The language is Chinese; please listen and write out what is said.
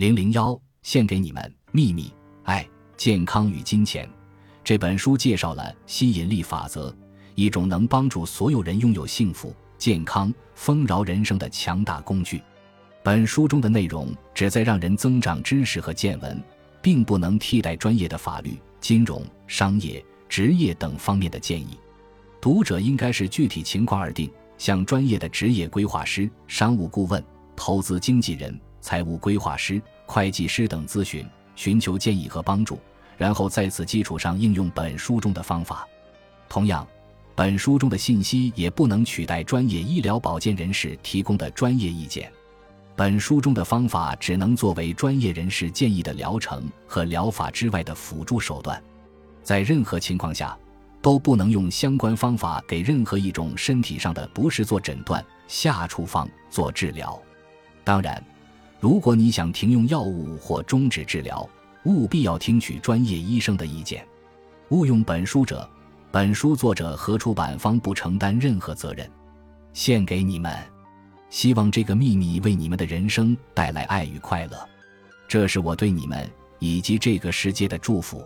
001献给你们秘密爱健康与金钱。这本书介绍了吸引力法则，一种能帮助所有人拥有幸福、健康、丰饶人生的强大工具。本书中的内容旨在让人增长知识和见闻，并不能替代专业的法律、金融、商业、职业等方面的建议。读者应该视具体情况而定，向专业的职业规划师、商务顾问、投资经纪人、财务规划师、会计师等咨询，寻求建议和帮助，然后在此基础上应用本书中的方法。同样，本书中的信息也不能取代专业医疗保健人士提供的专业意见。本书中的方法只能作为专业人士建议的疗程和疗法之外的辅助手段，在任何情况下都不能用相关方法给任何一种身体上的不适做诊断、下处方、做治疗。当然，如果你想停用药物或终止治疗，务必要听取专业医生的意见。误用本书作者和出版方不承担任何责任。献给你们，希望这个秘密为你们的人生带来爱与快乐，这是我对你们以及这个世界的祝福。